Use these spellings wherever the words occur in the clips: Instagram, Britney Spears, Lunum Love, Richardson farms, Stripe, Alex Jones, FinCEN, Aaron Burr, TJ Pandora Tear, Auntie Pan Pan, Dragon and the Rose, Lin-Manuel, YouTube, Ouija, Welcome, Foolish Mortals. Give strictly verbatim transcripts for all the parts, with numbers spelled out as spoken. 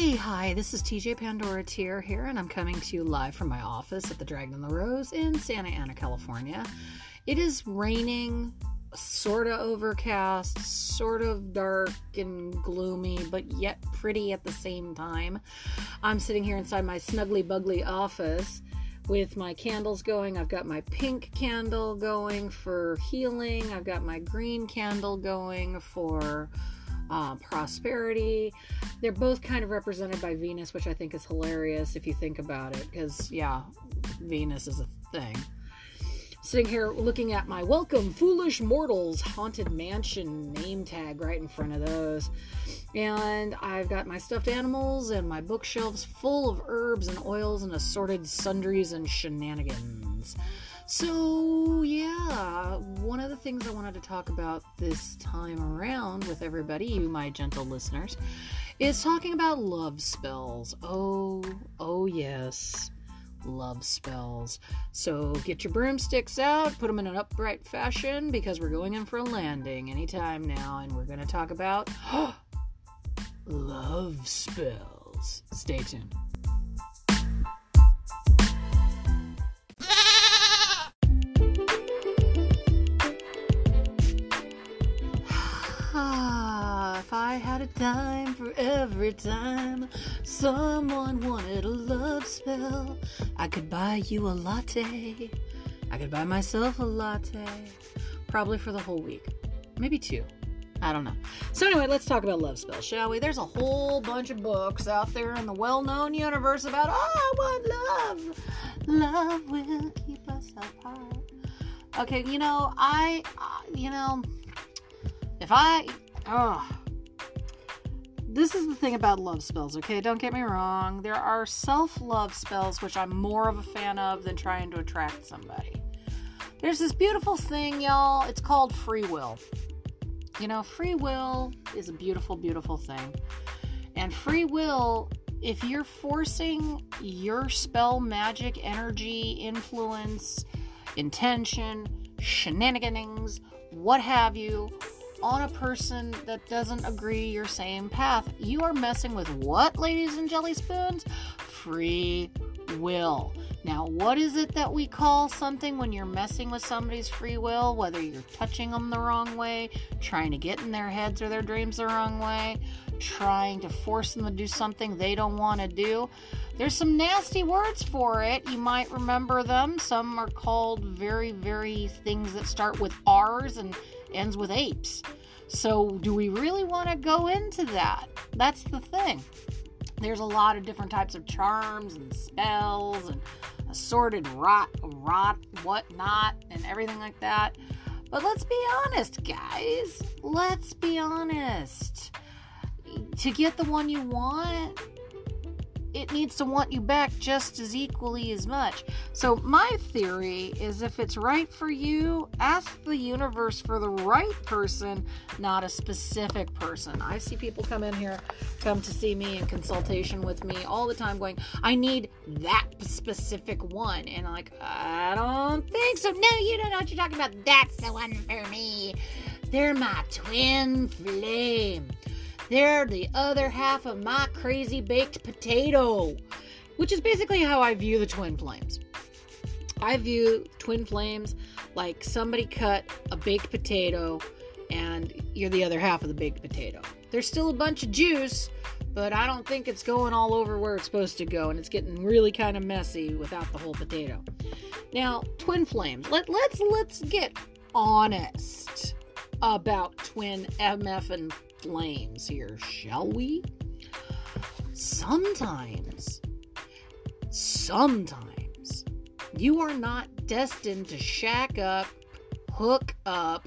Hey, hi, this is T J Pandora Tear here, and I'm coming to you live from my office at the Dragon and the Rose in Santa Ana, California. It is raining, sort of overcast, sort of dark and gloomy, but yet pretty at the same time. I'm sitting here inside my snuggly buggly office with my candles going. I've got my pink candle going for healing. I've got my green candle going for Uh, prosperity. They're both kind of represented by Venus, which I think is hilarious if you think about it, because yeah, Venus is a thing. Sitting here looking at my Welcome, Foolish Mortals Haunted Mansion name tag right in front of those. And I've got my stuffed animals and my bookshelves full of herbs and oils and assorted sundries and shenanigans. So yeah, one of the things I wanted to talk about this time around with everybody, you my gentle listeners, is talking about love spells. Oh, oh yes, love spells. So get your broomsticks out, put them in an upright fashion, because we're going in for a landing anytime now, and we're going to talk about love spells. Stay tuned. Had a time for every time someone wanted a love spell. I could buy you a latte. I could buy myself a latte. Probably for the whole week. Maybe two. I don't know. So anyway, let's talk about love spells, shall we? There's a whole bunch of books out there in the well-known universe about, oh, I want love. Love will keep us apart. Okay, you know, I, uh, you know, if I, oh. This is the thing about love spells, okay? Don't get me wrong. There are self-love spells, which I'm more of a fan of than trying to attract somebody. There's this beautiful thing, y'all. It's called free will. You know, free will is a beautiful, beautiful thing. And free will, if you're forcing your spell, magic, energy, influence, intention, shenanigans, what have you, on a person that doesn't agree your same path, you are messing with what, ladies and jelly spoons? Free will. Now, what is it that we call something when you're messing with somebody's free will? Whether you're touching them the wrong way, trying to get in their heads or their dreams the wrong way, trying to force them to do something they don't want to do. There's some nasty words for it. You might remember them. Some are called very, very things that start with R's and ends with apes. So do we really want to go into that? That's the thing. There's a lot of different types of charms and spells and assorted rot, rot, whatnot, and everything like that. But let's be honest, guys. Let's be honest. To get the one you want, it needs to want you back just as equally as much. So my theory is, if it's right for you, ask the universe for the right person, not a specific person. I see people come in here, come to see me in consultation with me all the time going, I need that specific one. And I'm like, I don't think so. No, you don't know what you're talking about. That's the one for me. They're my twin flame. They're the other half of my crazy baked potato, which is basically how I view the twin flames. I view twin flames like somebody cut a baked potato and you're the other half of the baked potato. There's still a bunch of juice, but I don't think it's going all over where it's supposed to go, and it's getting really kind of messy without the whole potato. Now, twin flames. Let, let's, let's get honest about twin M F and flames here, shall we? Sometimes, sometimes, you are not destined to shack up, hook up,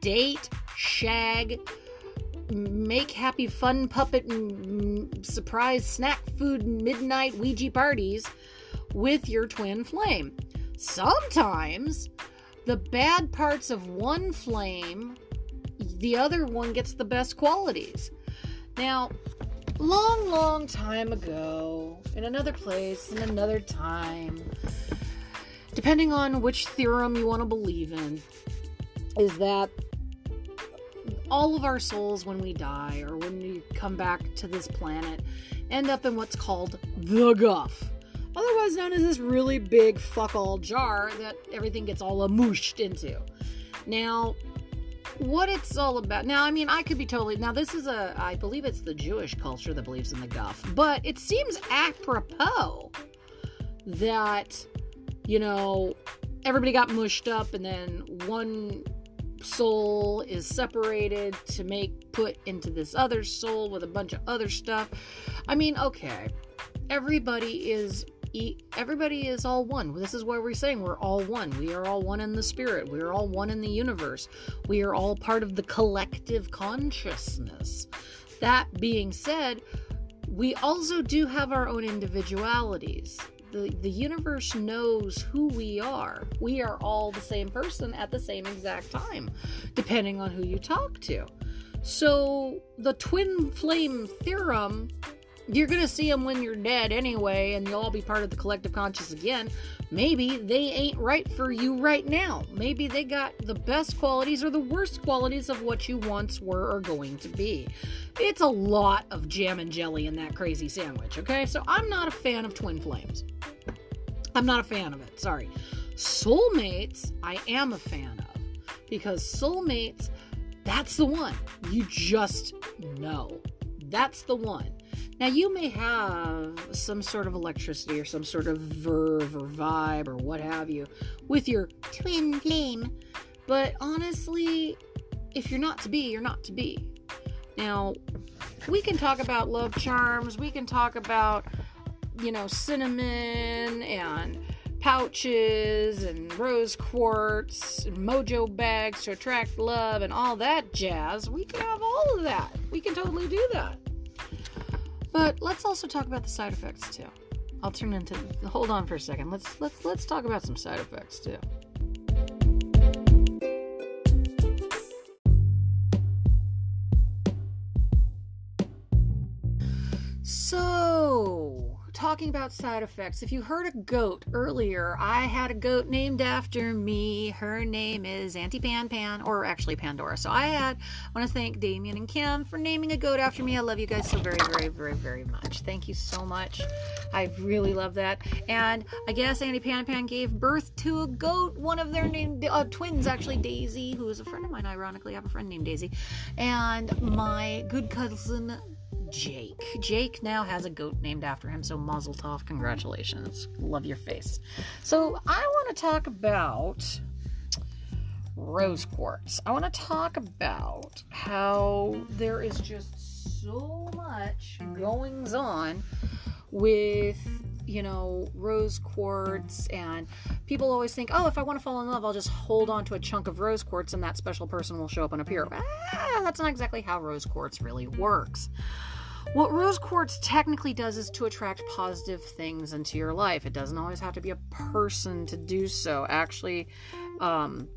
date, shag, make happy fun puppet and surprise snack food midnight Ouija parties with your twin flame. Sometimes, the bad parts of one flame, the other one gets the best qualities. Now, long, long time ago, in another place, in another time, depending on which theorem you want to believe in, is that all of our souls, when we die or when we come back to this planet, end up in what's called the guff, otherwise known as this really big fuck-all jar that everything gets all amooshed into. Now, what it's all about... Now, I mean, I could be totally... Now, this is a... I believe it's the Jewish culture that believes in the guff, but it seems apropos that, you know, everybody got mushed up and then one soul is separated to make... put into this other soul with a bunch of other stuff. I mean, okay... Everybody is everybody is all one. This is where we're saying we're all one. We are all one in the spirit. We are all one in the universe. We are all part of the collective consciousness. That being said, we also do have our own individualities. The, the universe knows who we are. We are all the same person at the same exact time, depending on who you talk to. So the twin flame theorem... You're going to see them when you're dead anyway, and you'll all be part of the collective conscious again. Maybe they ain't right for you right now. Maybe they got the best qualities or the worst qualities of what you once were or going to be. It's a lot of jam and jelly in that crazy sandwich, okay? So I'm not a fan of twin flames. I'm not a fan of it, sorry. Soulmates, I am a fan of. Because soulmates, that's the one. You just know. That's the one. Now, you may have some sort of electricity or some sort of verve or vibe or what have you with your twin flame, but honestly, if you're not to be, you're not to be. Now, we can talk about love charms, we can talk about, you know, cinnamon and pouches and rose quartz and mojo bags to attract love and all that jazz. We can have all of that. We can totally do that. But let's also talk about the side effects too. I'll turn into hold on for a second. Let's let's let's talk about some side effects too. So, talking about side effects. If you heard a goat earlier, I had a goat named after me. Her name is Auntie Pan Pan, or actually Pandora. So I had, I want to thank Damien and Kim for naming a goat after me. I love you guys so very, very, very, very much. Thank you so much. I really love that. And I guess Auntie Pan Pan gave birth to a goat. One of their named uh, twins, actually, Daisy, who is a friend of mine, ironically. I have a friend named Daisy. And my good cousin, Jake. Jake now has a goat named after him, so mazel tov, congratulations. Love your face. So I want to talk about rose quartz. I want to talk about how there is just so much goings on with, you know, rose quartz, and people always think, oh, if I want to fall in love, I'll just hold on to a chunk of rose quartz and that special person will show up and appear. Ah, that's not exactly how rose quartz really works. What rose quartz technically does is to attract positive things into your life. It doesn't always have to be a person to do so. Actually, um,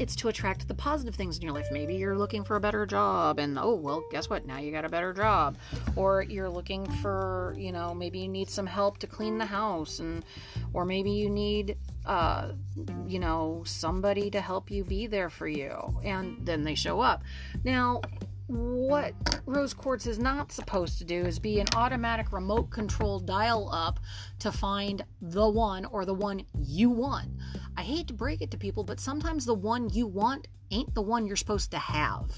it's to attract the positive things in your life. Maybe you're looking for a better job, and oh, well, guess what? Now you got a better job. Or you're looking for, you know, maybe you need some help to clean the house, and or maybe you need, uh, you know, somebody to help you be there for you. And then they show up. Now, what rose quartz is not supposed to do is be an automatic remote control dial up to find the one or the one you want. I hate to break it to people, but sometimes the one you want ain't the one you're supposed to have.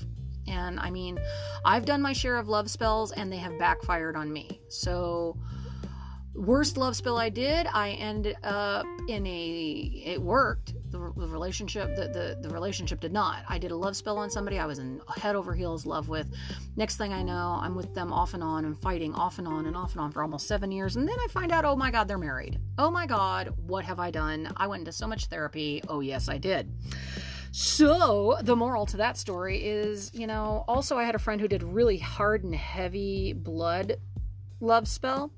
And I mean, I've done my share of love spells and they have backfired on me. So worst love spell I did, I ended up in a, it worked. The, the relationship, the, the, the relationship did not. I did a love spell on somebody I was in head over heels love with. Next thing I know, I'm with them off and on and fighting off and on and off and on for almost seven years. And then I find out, oh my God, they're married. Oh my God, what have I done? I went into so much therapy. Oh yes, I did. So the moral to that story is, you know, also I had a friend who did really hard and heavy blood love spell.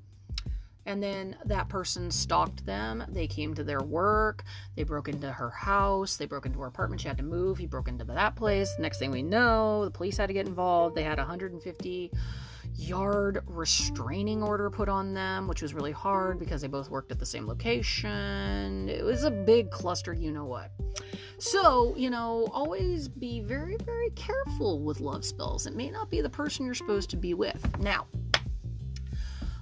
And then that person stalked them. They came to their work. They broke into her house. They broke into her apartment. She had to move. He broke into that place. Next thing we know, the police had to get involved. They had a one hundred fifty yard restraining order put on them, which was really hard because they both worked at the same location. It was a big cluster, you know what. So, you know, always be very, very careful with love spells. It may not be the person you're supposed to be with. Now,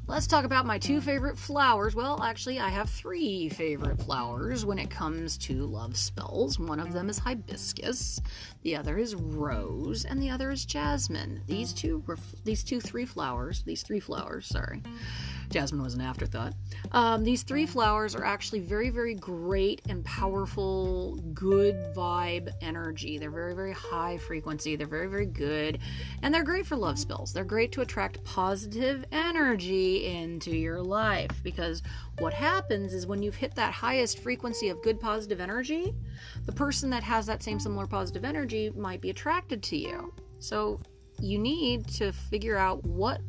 Let's talk about my two favorite flowers. Well, actually, I have three favorite flowers when it comes to love spells. One of them is hibiscus, the other is rose, and the other is jasmine. These two, ref- these two, three flowers, these three flowers, sorry. Jasmine was an afterthought. Um, these three flowers are actually very, very great and powerful, good vibe energy. They're very, very high frequency. They're very, very good, and they're great for love spells. They're great to attract positive energy into your life, because what happens is when you've hit that highest frequency of good positive energy, the person that has that same similar positive energy might be attracted to you. So you need to figure out what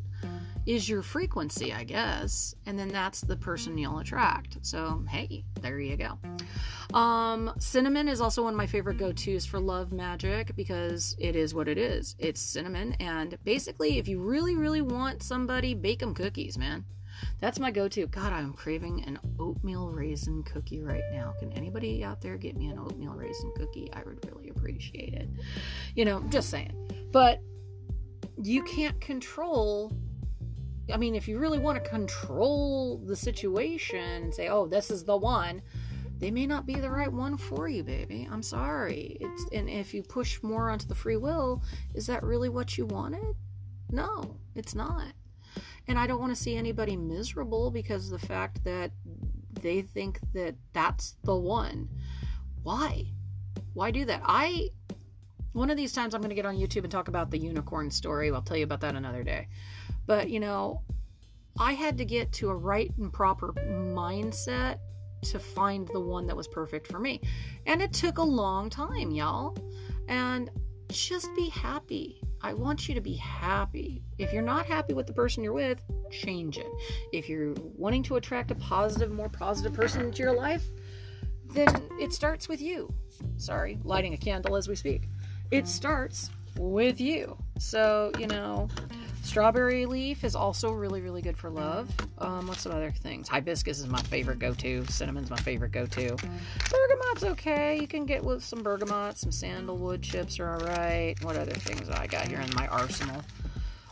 is your frequency, I guess, and then that's the person you'll attract. So hey, there you go. Um, cinnamon is also one of my favorite go-tos for love magic, because it is what it is. It's cinnamon, and basically if you really, really want somebody, bake them cookies, man. That's my go-to. God, I'm craving an oatmeal raisin cookie right now. Can anybody out there get me an oatmeal raisin cookie? I would really appreciate it. You know, just saying. But you can't control... I mean, if you really want to control the situation and say, oh, this is the one... they may not be the right one for you, baby. I'm sorry. It's, and if you push more onto the free will, is that really what you wanted? No, it's not. And I don't want to see anybody miserable because of the fact that they think that that's the one. Why? Why do that? I, one of these times I'm going to get on YouTube and talk about the unicorn story. I'll tell you about that another day. But, you know, I had to get to a right and proper mindset to find the one that was perfect for me, and it took a long time, y'all. And just be happy. I want you to be happy. If you're not happy with the person you're with, change it. If you're wanting to attract a positive, more positive person into your life, then it starts with you. Sorry, lighting a candle as we speak. It starts with you. So, you know, strawberry leaf is also really, really good for love. Um, what's some other things? Hibiscus is my favorite go-to. Cinnamon's my favorite go-to. Bergamot's okay. You can get with some bergamot. Some sandalwood chips are all right. What other things I got here in my arsenal?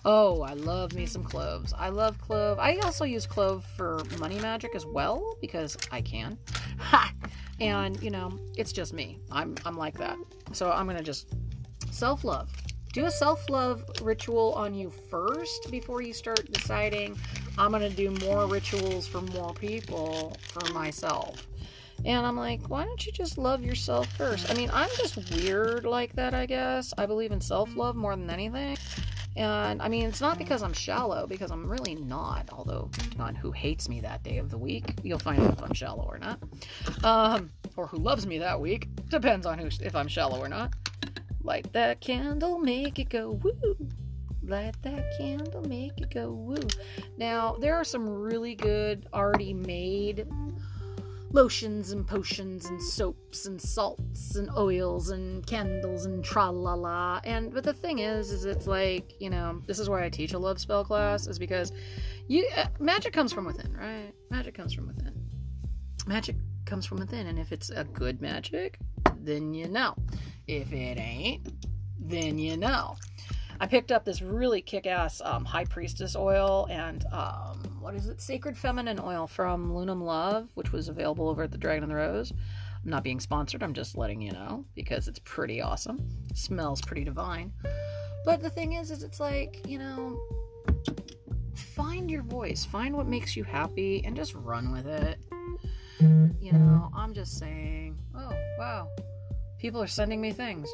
Oh, I love me some cloves. I love clove. I also use clove for money magic as well, because I can. Ha! And, you know, it's just me. I'm, I'm like that. So I'm going to just self-love. Do a self-love ritual on you first before you start deciding, I'm going to do more rituals for more people for myself. And I'm like, why don't you just love yourself first? I mean, I'm just weird like that, I guess. I believe in self-love more than anything. And, I mean, it's not because I'm shallow, because I'm really not. Although, on who hates me that day of the week, you'll find out if I'm shallow or not. Um, or who loves me that week. Depends on who, if I'm shallow or not. Light that candle, make it go woo. Light that candle, make it go woo. Now, there are some really good already made lotions and potions and soaps and salts and oils and candles and tra-la-la. And, but the thing is, is it's like, you know, this is why I teach a love spell class, is because you uh, magic comes from within, right? Magic comes from within. Magic comes from within. And if it's a good magic, then you know. If it ain't, then you know. I picked up this really kick-ass um, High Priestess oil and, um, what is it? Sacred Feminine oil from Lunum Love, which was available over at the Dragon and the Rose. I'm not being sponsored. I'm just letting you know, because it's pretty awesome. Smells pretty divine. But the thing is, is it's like, you know, find your voice. Find what makes you happy and just run with it. You know, I'm just saying, oh, wow. People are sending me things.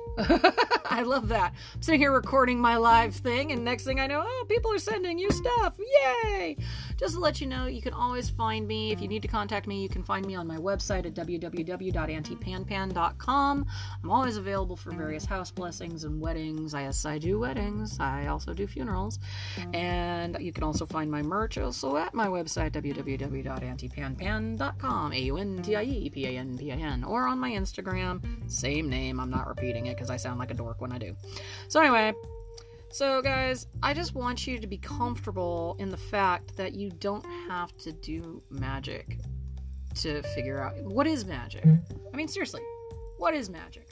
I love that. I'm sitting here recording my live thing, and next thing I know, oh, people are sending you stuff. Yay! Just to let you know, you can always find me. If you need to contact me, you can find me on my website at w w w dot antipanpan dot com. I'm always available for various house blessings and weddings. Yes, I do weddings. I also do funerals. And you can also find my merch also at my website, w w w dot antipanpan dot com, A U N T I E P A N P A N, or on my Instagram, same name. I'm not repeating it because I sound like a dork when I do. So anyway, so guys, I just want you to be comfortable in the fact that you don't have to do magic to figure out what is magic. I mean, seriously, what is magic?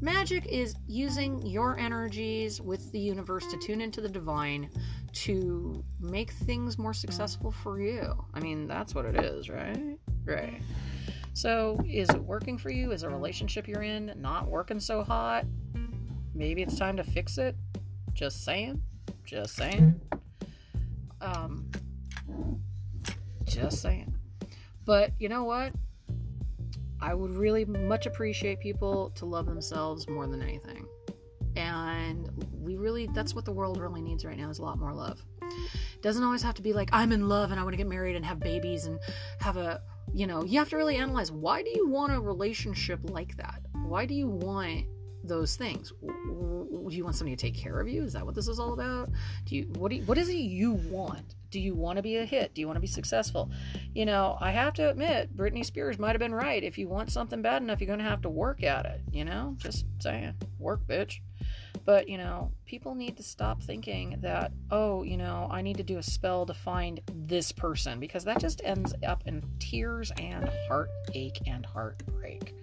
Magic is using your energies with the universe to tune into the divine, to make things more successful for you. I mean, that's what it is, right? Right. So, is it working for you? Is a relationship you're in not working so hot? Maybe it's time to fix it? Just saying. Just saying. Um, just saying. But, you know what? I would really much appreciate people to love themselves more than anything. And we really, that's what the world really needs right now, is a lot more love. It doesn't always have to be like, I'm in love and I want to get married and have babies and have a, you know, you have to really analyze, why do you want a relationship like that? Why do you want those things? Do you want somebody to take care of you? Is that what this is all about? Do you, what do you, what is it you want? Do you want to be a hit? Do you want to be successful? You know, I have to admit, Britney Spears might have been right. If you want something bad enough, you're going to have to work at it, you know? Just saying. Work, bitch. But, you know, people need to stop thinking that, oh, you know, I need to do a spell to find this person, because that just ends up in tears and heartache and heartbreak.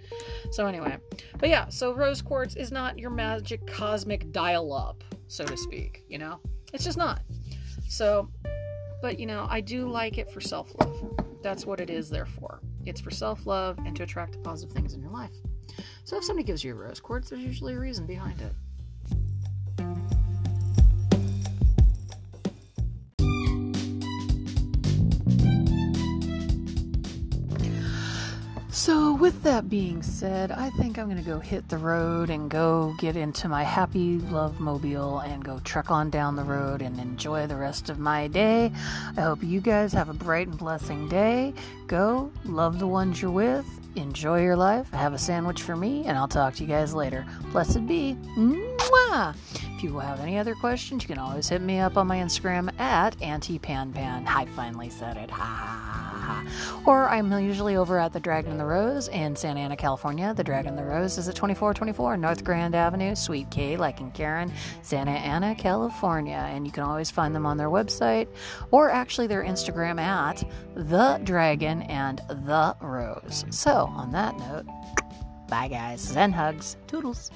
So anyway, but yeah, so rose quartz is not your magic cosmic dial-up, so to speak, you know? It's just not. So, but, you know, I do like it for self-love. That's what it is there for. It's for self-love and to attract the positive things in your life. So if somebody gives you a rose quartz, there's usually a reason behind it. So with that being said, I think I'm going to go hit the road and go get into my happy love mobile and go trek on down the road and enjoy the rest of my day. I hope you guys have a bright and blessing day. Go love the ones you're with. Enjoy your life. Have a sandwich for me, and I'll talk to you guys later. Blessed be. Mwah! If you have any other questions, you can always hit me up on my Instagram at AuntiePanPan. I finally said it. Ha ha ha. Or I'm usually over at the Dragon and the Rose in Santa Ana, California. The Dragon and the Rose is at twenty-four twenty-four North Grand Avenue, Suite K, like in Karen, Santa Ana, California. And you can always find them on their website or actually their Instagram at The Dragon and the Rose. So on that note, bye guys. Zen hugs. Toodles.